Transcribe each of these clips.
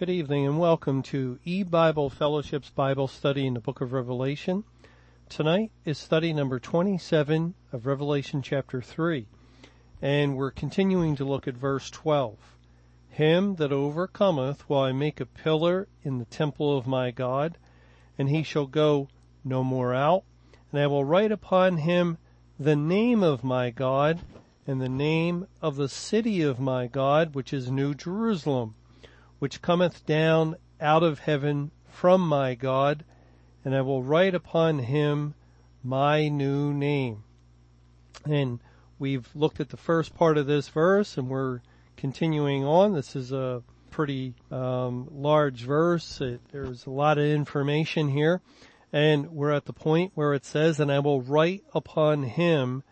Good evening and welcome to E-Bible Fellowship's Bible study in the book of Revelation. Tonight is study number 27 of Revelation chapter 3, and we're continuing to look at verse 12. Him that overcometh will I make a pillar in the temple of my God, and he shall go no more out, and I will write upon him the name of my God, and the name of the city of my God, which is New Jerusalem, which cometh down out of heaven from my God, and I will write upon him my new name. And we've looked at the first part of this verse, and we're continuing on. This is a pretty large verse. There's a lot of information here. And we're at the point where it says, and I will write upon him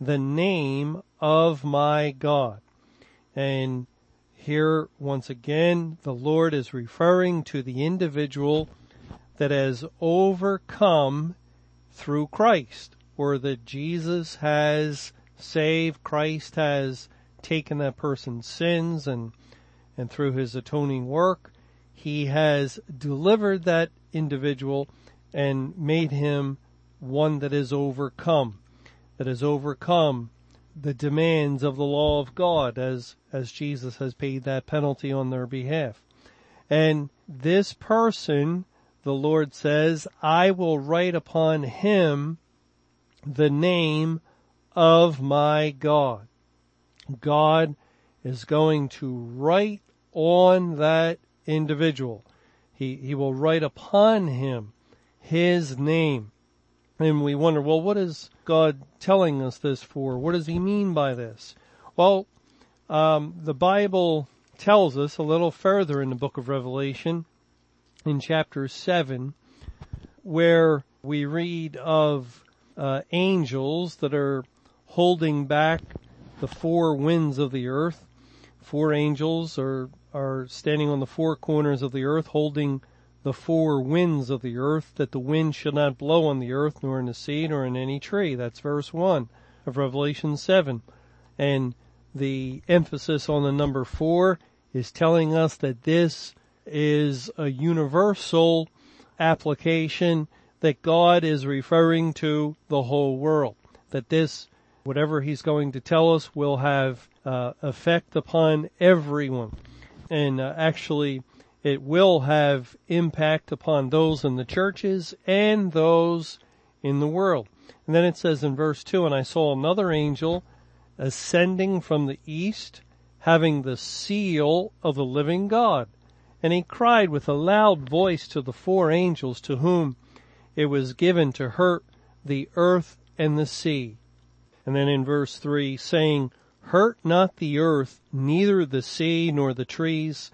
the name of my God. And here, once again, the Lord is referring to the individual that has overcome through Christ, or that Jesus has saved. Christ has taken that person's sins, and through his atoning work, he has delivered that individual and made him one that has overcome the demands of the law of God, as Jesus has paid that penalty on their behalf. And this person, the Lord says, I will write upon him the name of my God. God is going to write on that individual. He will write upon him his name. And we wonder, well, what is God telling us this for? What does he mean by this? Well, the Bible tells us a little further in the book of Revelation, in chapter 7, where we read of angels that are holding back the four winds of the earth. Four angels are standing on the four corners of the earth, holding the four winds of the earth, that the wind should not blow on the earth, nor in the sea, nor in any tree. That's verse 1 of Revelation 7. And the emphasis on the number 4 is telling us that this is a universal application, that God is referring to the whole world, that this, whatever he's going to tell us, will have effect upon everyone. And actually, it will have impact upon those in the churches and those in the world. And then it says in verse 2, and I saw another angel ascending from the east, having the seal of the living God. And he cried with a loud voice to the four angels to whom it was given to hurt the earth and the sea. And then in verse 3, saying, hurt not the earth, neither the sea nor the trees,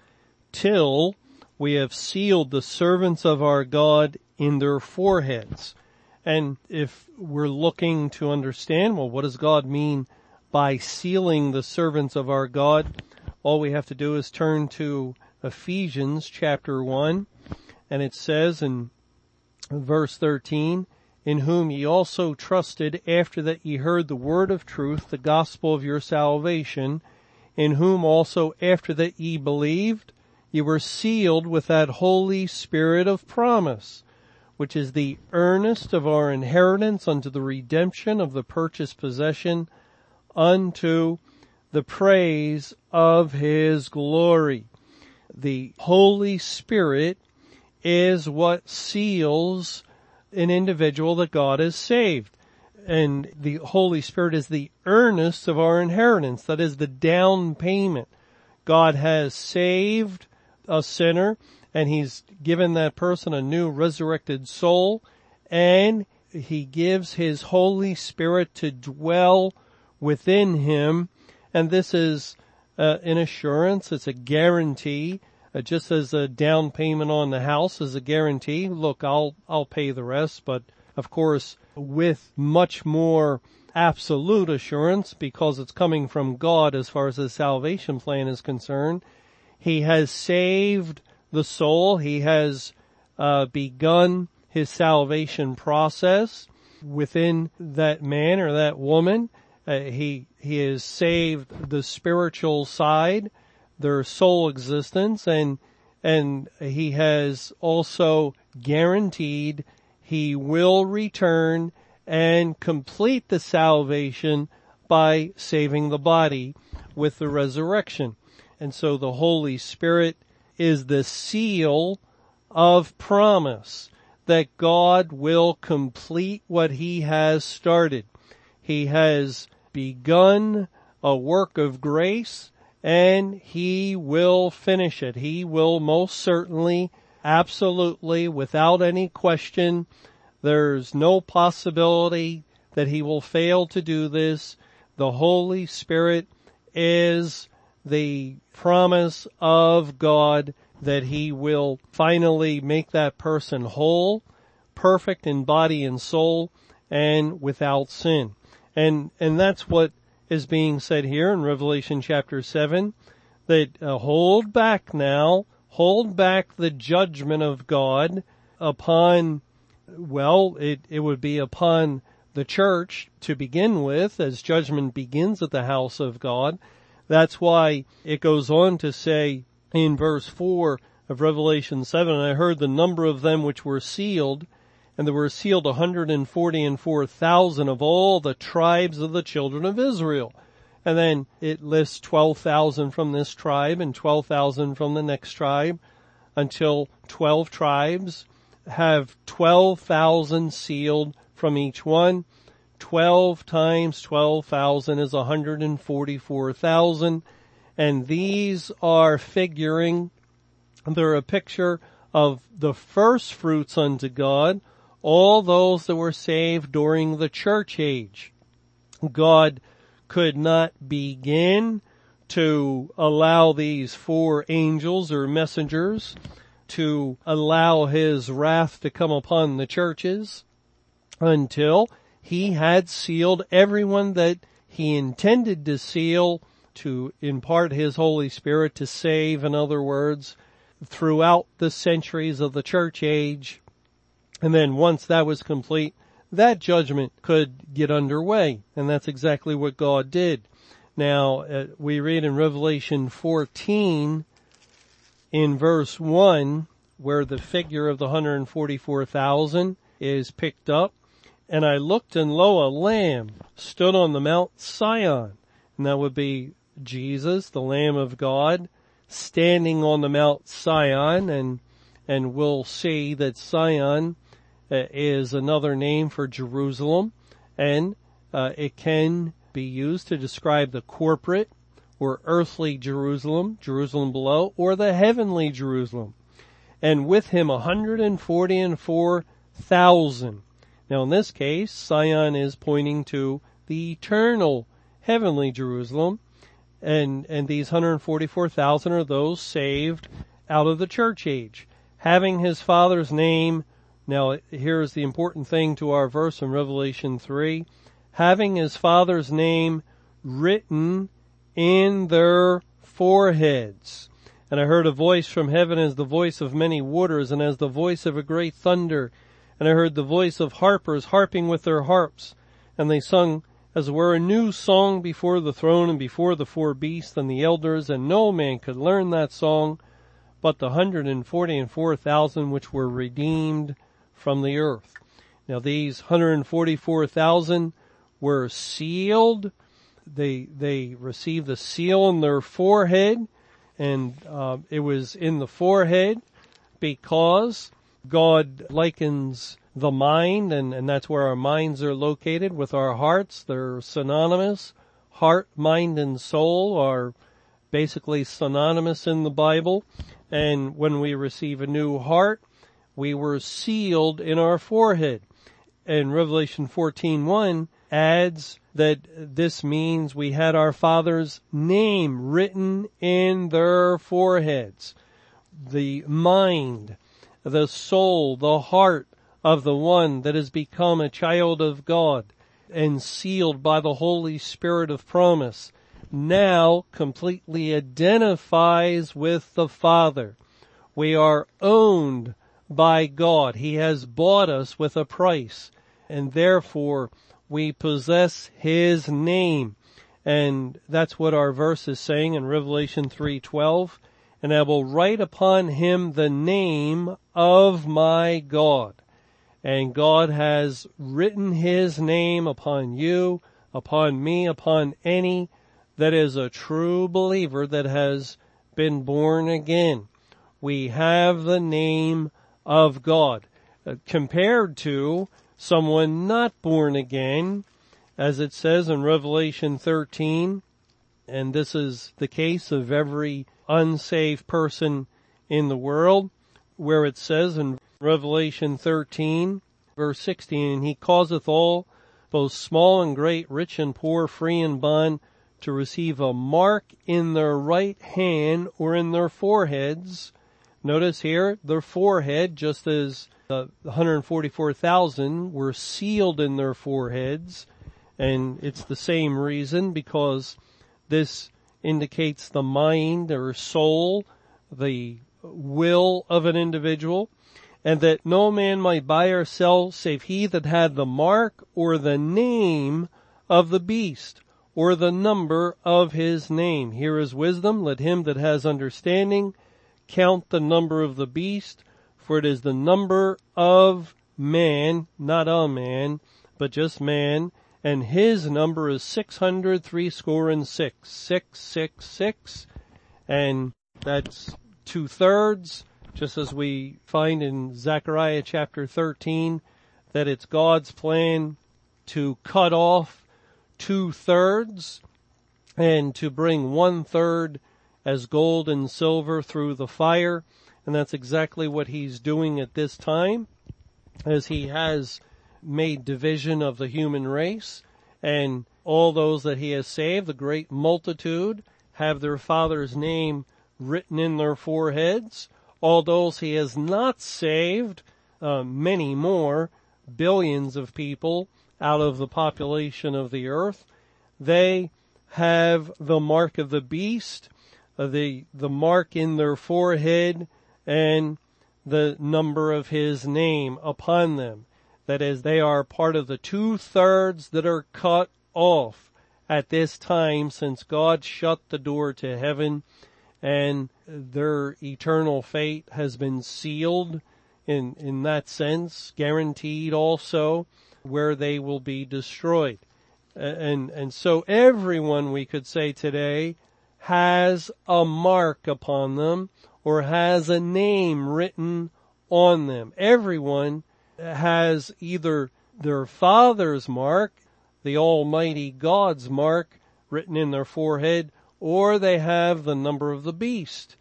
till we have sealed the servants of our God in their foreheads. And if we're looking to understand, well, what does God mean by sealing the servants of our God? All we have to do is turn to Ephesians chapter 1, and it says in verse 13, in whom ye also trusted after that ye heard the word of truth, the gospel of your salvation, in whom also after that ye believed, you were sealed with that Holy Spirit of promise, which is the earnest of our inheritance unto the redemption of the purchased possession, unto the praise of his glory. The Holy Spirit is what seals an individual that God has saved. And the Holy Spirit is the earnest of our inheritance. That is the down payment. God has saved a sinner, and he's given that person a new resurrected soul, and he gives his Holy Spirit to dwell within him. And this is an assurance. It's a guarantee, just as a down payment on the house is a guarantee. Look, I'll pay the rest, but of course with much more absolute assurance, because it's coming from God as far as his salvation plan is concerned. He has saved the soul. He has begun his salvation process within that man or that woman. He has saved the spiritual side, their soul existence, and And he has also guaranteed he will return and complete the salvation by saving the body with the resurrection. And so the Holy Spirit is the seal of promise that God will complete what he has started. He has begun a work of grace, and he will finish it. He will most certainly, absolutely, without any question. There's no possibility that he will fail to do this. The Holy Spirit is the promise of God that he will finally make that person whole, perfect in body and soul, and without sin. And that's what is being said here in Revelation chapter 7, that hold back the judgment of God upon, well, it would be upon the church to begin with, as judgment begins at the house of God. That's why it goes on to say in verse 4 of Revelation 7, and I heard the number of them which were sealed, and there were sealed 144,000 of all the tribes of the children of Israel. And then it lists 12,000 from this tribe and 12,000 from the next tribe, until 12 tribes have 12,000 sealed from each one. 12 times 12,000 is 144,000. And these are figuring, they're a picture of the first fruits unto God, all those that were saved during the church age. God could not begin to allow these four angels or messengers to allow his wrath to come upon the churches until he had sealed everyone that he intended to seal, to impart his Holy Spirit to save, in other words, throughout the centuries of the church age. And then once that was complete, that judgment could get underway. And that's exactly what God did. Now, we read in Revelation 14, in verse 1, where the figure of the 144,000 is picked up. And I looked, and lo, a lamb stood on the Mount Sinai. And that would be Jesus, the Lamb of God, standing on the Mount Zion, and we'll see that Zion is another name for Jerusalem, and it can be used to describe the corporate or earthly Jerusalem, Jerusalem below, or the heavenly Jerusalem. And with him 144,000. Now in this case, Zion is pointing to the eternal heavenly Jerusalem. And these 144,000 are those saved out of the church age, having his Father's name. Now, here's the important thing to our verse in Revelation 3. Having his Father's name written in their foreheads. And I heard a voice from heaven as the voice of many waters, and as the voice of a great thunder. And I heard the voice of harpers harping with their harps. And they sung as it were a new song before the throne and before the four beasts and the elders, and no man could learn that song but the 144,000 which were redeemed from the earth. Now these 144,000 were sealed. They received the seal on their forehead, and it was in the forehead because God likens the mind, and that's where our minds are located, with our hearts. They're synonymous. Heart, mind, and soul are basically synonymous in the Bible. And when we receive a new heart, we were sealed in our forehead. And Revelation 14:1 adds that this means we had our Father's name written in their foreheads. The mind, the soul, the heart of the one that has become a child of God and sealed by the Holy Spirit of promise, now completely identifies with the Father. We are owned by God. He has bought us with a price, and therefore we possess his name. And that's what our verse is saying in Revelation 3:12. and I will write upon him the name of my God. And God has written his name upon you, upon me, upon any that is a true believer that has been born again. We have the name of God. Compared to someone not born again, as it says in Revelation 13, and this is the case of every unsaved person in the world, where it says in Revelation 13, verse 16, and he causeth all, both small and great, rich and poor, free and bond, to receive a mark in their right hand or in their foreheads. Notice here, their forehead, just as the 144,000 were sealed in their foreheads. And it's the same reason, because this indicates the mind or soul, the will of an individual, and that no man might buy or sell save he that had the mark or the name of the beast or the number of his name. Here is wisdom. Let him that has understanding count the number of the beast, for it is the number of man, not a man, but just man. And his number is 666, 666, and that's 2/3, just as we find in Zechariah chapter 13, that it's God's plan to cut off 2/3 and to bring 1/3 as gold and silver through the fire. And that's exactly what he's doing at this time, as he has made division of the human race, and all those that he has saved, the great multitude, have their Father's name written in their foreheads. All those he has not saved, many more, billions of people out of the population of the earth, they have the mark of the beast, the mark in their forehead, and the number of his name upon them. That is, they are part of the 2/3 that are cut off at this time, since God shut the door to heaven and their eternal fate has been sealed in that sense, guaranteed also, where they will be destroyed. And so everyone, we could say today, has a mark upon them or has a name written on them. Everyone has either their Father's mark, the Almighty God's mark, written in their forehead, or they have the number of the beast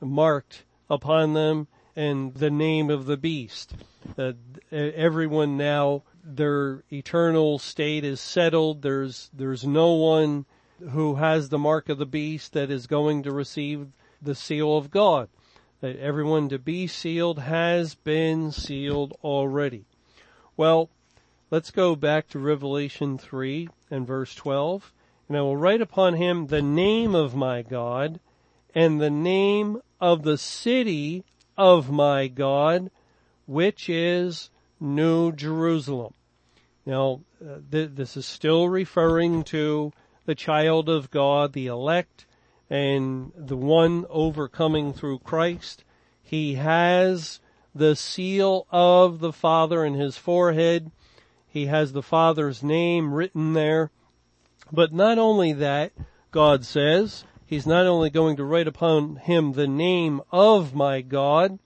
marked upon them and the name of the beast. Everyone now, their eternal state is settled. There's no one who has the mark of the beast that is going to receive the seal of God. That everyone to be sealed has been sealed already. Well, let's go back to Revelation 3 and verse 12. And I will write upon him the name of my God and the name of the city of my God, which is New Jerusalem. Now, this is still referring to the child of God, the elect, and the one overcoming through Christ. He has the seal of the Father in his forehead. He has the Father's name written there. But not only that, God says, he's not only going to write upon him the name of my God,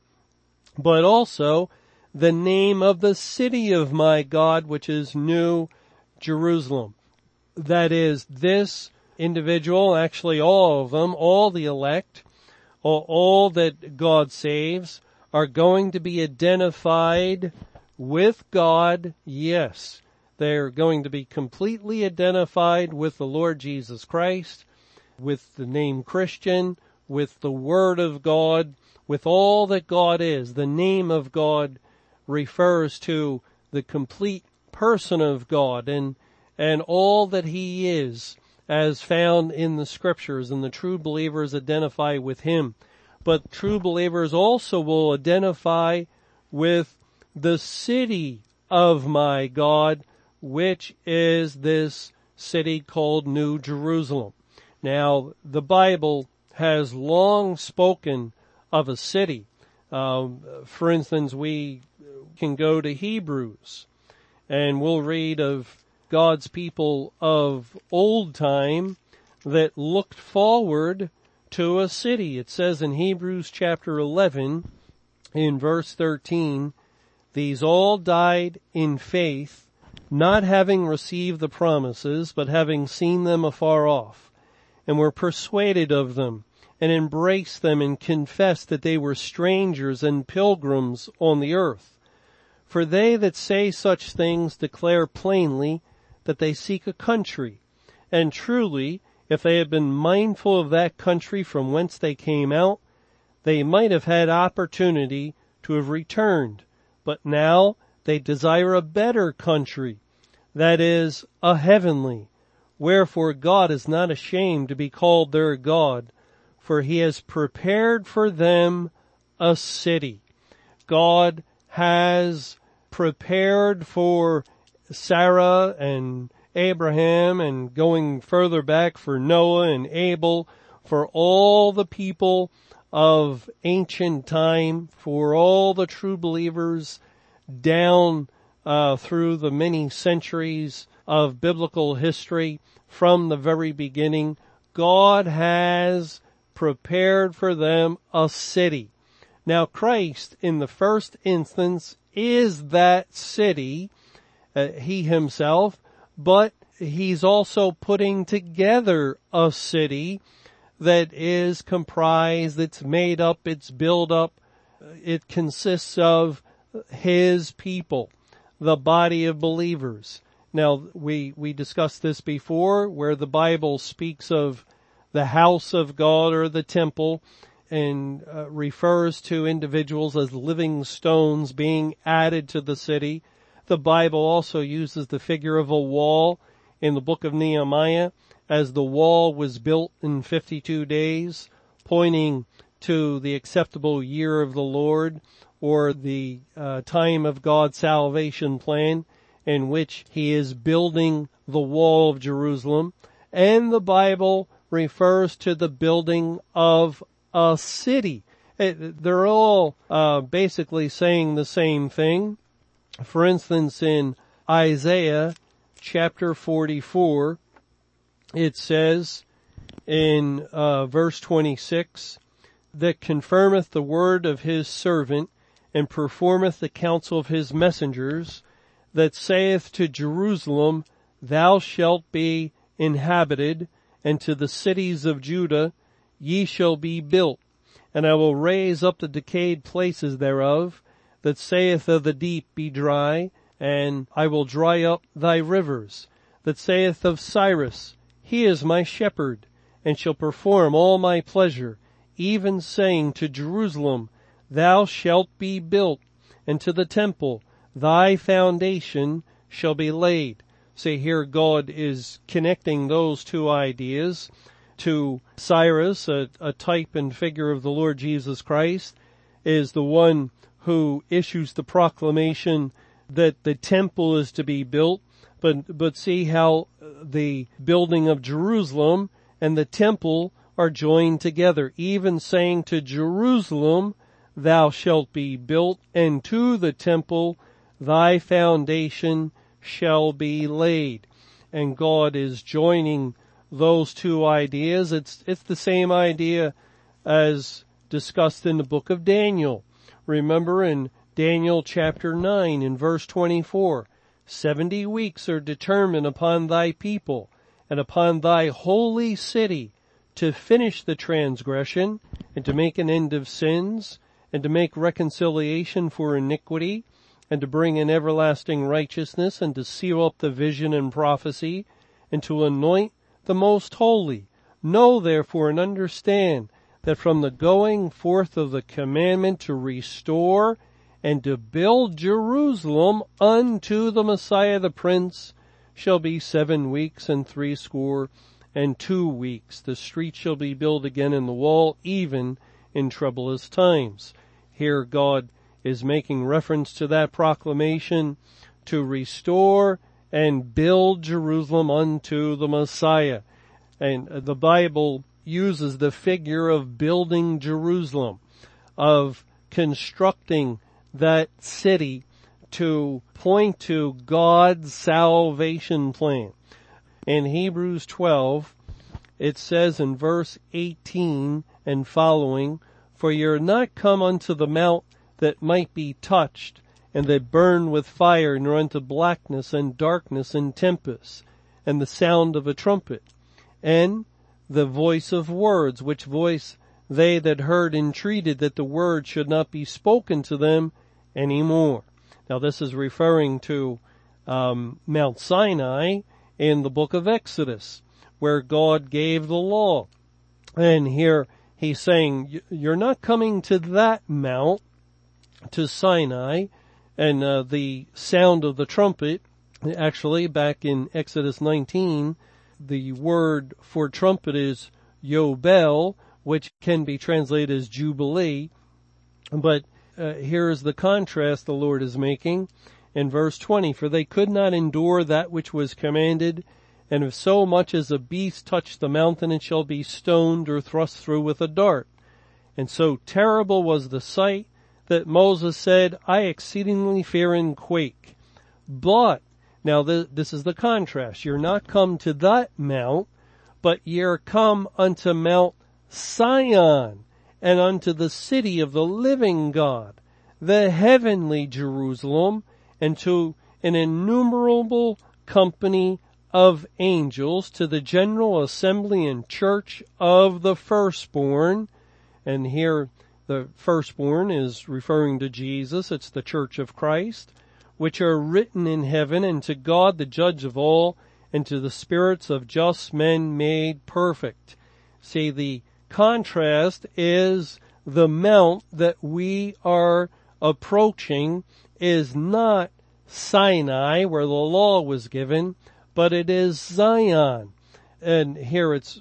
but also the name of the city of my God, which is New Jerusalem. That is, this individual, actually all of them, all the elect, all that God saves, are going to be identified with God. Yes, they're going to be completely identified with the Lord Jesus Christ, with the name Christian, with the Word of God, with all that God is. The name of God refers to the complete person of God and all that he is, as found in the Scriptures, and the true believers identify with him. But true believers also will identify with the city of my God, which is this city called New Jerusalem. Now, the Bible has long spoken of a city. For instance, we can go to Hebrews, and we'll read of God's people of old time that looked forward to a city. It says in Hebrews chapter 11, in verse 13, "These all died in faith, not having received the promises, but having seen them afar off, and were persuaded of them, and embraced them, and confessed that they were strangers and pilgrims on the earth. For they that say such things declare plainly that they seek a country. And truly, if they had been mindful of that country from whence they came out, they might have had opportunity to have returned. But now they desire a better country, that is, a heavenly. Wherefore God is not ashamed to be called their God, for he has prepared for them a city." God has prepared for Sarah and Abraham, and going further back for Noah and Abel, for all the people of ancient time, for all the true believers down through the many centuries of biblical history from the very beginning. God has prepared for them a city. Now Christ, in the first instance, is that city, he himself, but he's also putting together a city that is comprised, it's made up, it's built up, it consists of his people, the body of believers. Now we discussed this before, where the Bible speaks of the house of God or the temple, and refers to individuals as living stones being added to the city. The Bible also uses the figure of a wall in the book of Nehemiah, as the wall was built in 52 days, pointing to the acceptable year of the Lord, or the time of God's salvation plan, in which he is building the wall of Jerusalem. And the Bible refers to the building of a city. They're all basically saying the same thing. For instance, in Isaiah chapter 44, it says in verse 26, "That confirmeth the word of his servant, and performeth the counsel of his messengers, that saith to Jerusalem, Thou shalt be inhabited, and to the cities of Judah, ye shall be built. And I will raise up the decayed places thereof, that saith of the deep, Be dry, and I will dry up thy rivers. That saith of Cyrus, He is my shepherd, and shall perform all my pleasure, even saying to Jerusalem, Thou shalt be built, and to the temple, thy foundation shall be laid." See, here God is connecting those two ideas to Cyrus, a type and figure of the Lord Jesus Christ, is the one who issues the proclamation that the temple is to be built. But see how the building of Jerusalem and the temple are joined together, even saying to Jerusalem, Thou shalt be built, and to the temple, thy foundation shall be laid. And God is joining those two ideas. It's the same idea as discussed in the book of Daniel. Remember in Daniel chapter 9 in verse 24, 70 weeks are determined upon thy people and upon thy holy city to finish the transgression and to make an end of sins and to make reconciliation for iniquity and to bring in everlasting righteousness and to seal up the vision and prophecy and to anoint the most holy. Know therefore and understand that from the going forth of the commandment to restore and to build Jerusalem unto the Messiah the Prince shall be 7 weeks and 62 weeks. The street shall be built again in the wall, even in troublous times. Here God is making reference to that proclamation to restore and build Jerusalem unto the Messiah. And the Bible uses the figure of building Jerusalem, of constructing that city to point to God's salvation plan. In Hebrews 12, it says in verse 18 and following, "For ye are not come unto the mount that might be touched, and that burn with fire, nor unto blackness and darkness and tempest, and the sound of a trumpet, and the voice of words, which voice they that heard entreated that the word should not be spoken to them any more." Now this is referring to Mount Sinai in the book of Exodus, where God gave the law. And here he's saying, you're not coming to that mount, to Sinai, and the sound of the trumpet. Actually, back in Exodus 19, the word for trumpet is yobel, which can be translated as jubilee. But here is the contrast the Lord is making in verse 20. "For they could not endure that which was commanded, and if so much as a beast touch the mountain, it shall be stoned or thrust through with a dart. And so terrible was the sight that Moses said, I exceedingly fear and quake." But, now this is the contrast, you're not come to that mount, but you're come unto Mount Zion, and unto the city of the living God, the heavenly Jerusalem, and to an innumerable company of angels, to the general assembly and church of the firstborn. And here the firstborn is referring to Jesus. It's the church of Christ, which are written in heaven, and to God the judge of all, and to the spirits of just men made perfect. See, the contrast is the mount that we are approaching is not Sinai, where the law was given, but it is Zion. And here it's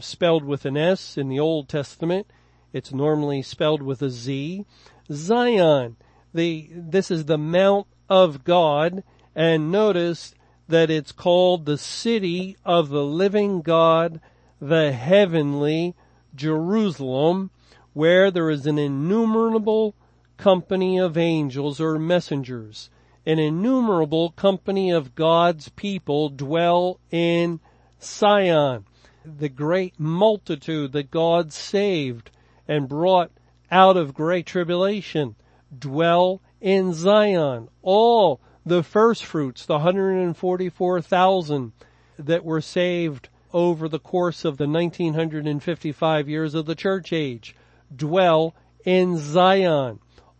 spelled with an S in the Old Testament. It's normally spelled with a Z. Zion. This is the mount of God. And notice that it's called the city of the living God, the heavenly Jerusalem, where there is an innumerable company of angels or messengers. An innumerable company of God's people dwell in Zion. The great multitude that God saved and brought out of great tribulation dwell in Zion. All the first fruits, the 144,000 that were saved over the course of the 1955 years of the church age, dwell in Zion.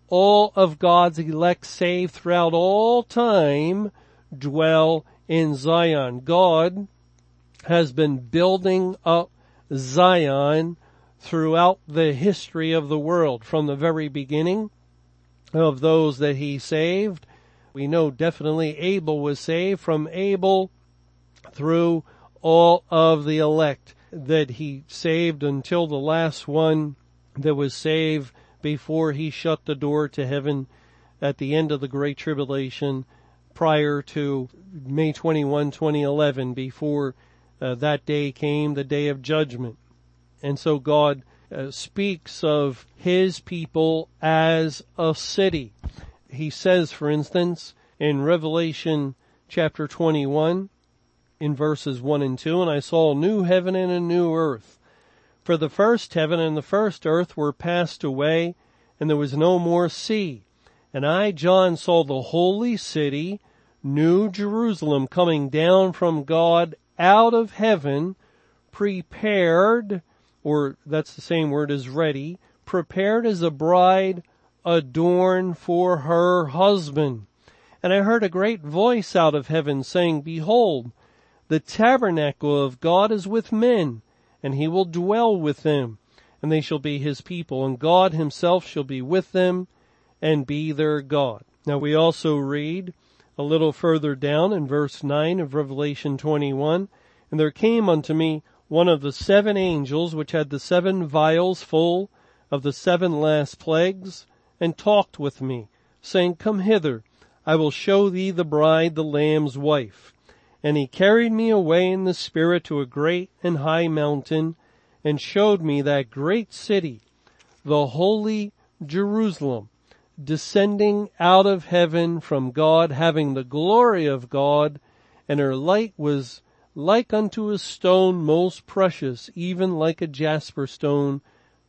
All of God's elect saved throughout all time dwell in Zion. God has been building up Zion throughout the history of the world, from the very beginning of those that he saved. We know definitely Abel was saved, from Abel through all of the elect that he saved until the last one that was saved before he shut the door to heaven at the end of the Great Tribulation prior to May 21, 2011, before that day came, the day of judgment. And so God speaks of his people as a city. He says, for instance, in Revelation chapter 21, in verses 1 and 2, "And I saw a new heaven and a new earth. For the first heaven and the first earth were passed away, and there was no more sea. And I, John, saw the holy city, New Jerusalem, coming down from God out of heaven, prepared," or that's the same word as ready, "prepared as a bride adorned for her husband. And I heard a great voice out of heaven saying, Behold, the tabernacle of God is with men, and he will dwell with them, and they shall be his people, and God himself shall be with them and be their God." Now we also read a little further down in verse 9 of Revelation 21, "And there came unto me one of the seven angels, which had the seven vials full of the seven last plagues, and talked with me, saying, Come hither, I will show thee the bride, the Lamb's wife. And he carried me away in the Spirit to a great and high mountain, and showed me that great city, the holy Jerusalem, descending out of heaven from God, having the glory of God, and her light was like unto a stone most precious, even like a jasper stone,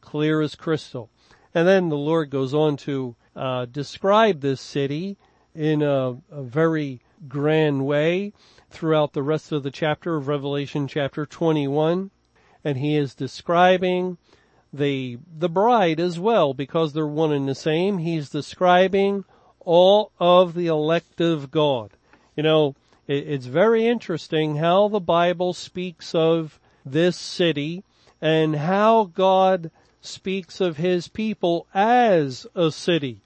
clear as crystal. And then the Lord goes on to describe this city in a very grand way throughout the rest of the chapter of Revelation chapter 21. And he is describing the bride as well, because they're one and the same. He's describing all of the elect of God. You know, it's very interesting how the Bible speaks of this city and how God speaks of his people as a city.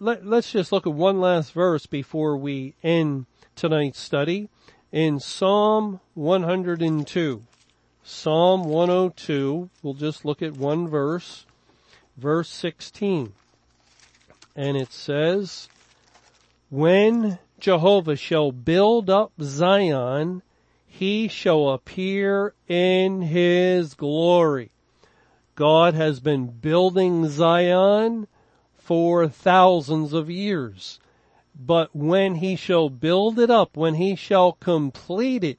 Let's just look at one last verse before we end tonight's study. In Psalm 102. Psalm 102, we'll just look at one verse, verse 16. And it says, "When Jehovah shall build up Zion, he shall appear in his glory." God has been building Zion for thousands of years. But when he shall build it up, when he shall complete it,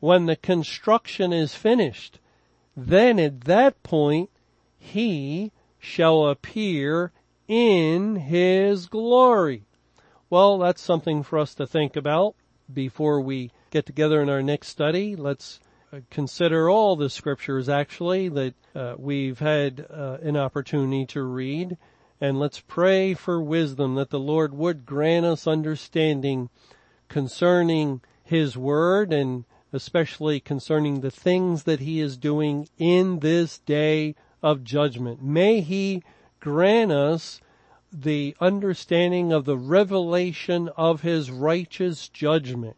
when the construction is finished, then at that point, he shall appear in his glory. Well, that's something for us to think about before we get together in our next study. Let's consider all the scriptures, actually, that we've had an opportunity to read. And let's pray for wisdom, that the Lord would grant us understanding concerning his word, and especially concerning the things that he is doing in this day of judgment. May he grant us the understanding of the revelation of his righteous judgment.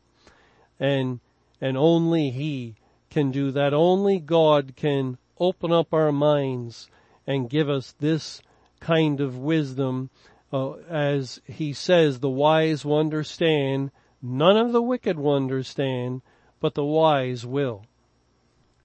And only he can do that. Only God can open up our minds and give us this kind of wisdom. As he says, the wise will understand, none of the wicked will understand, but the wise will.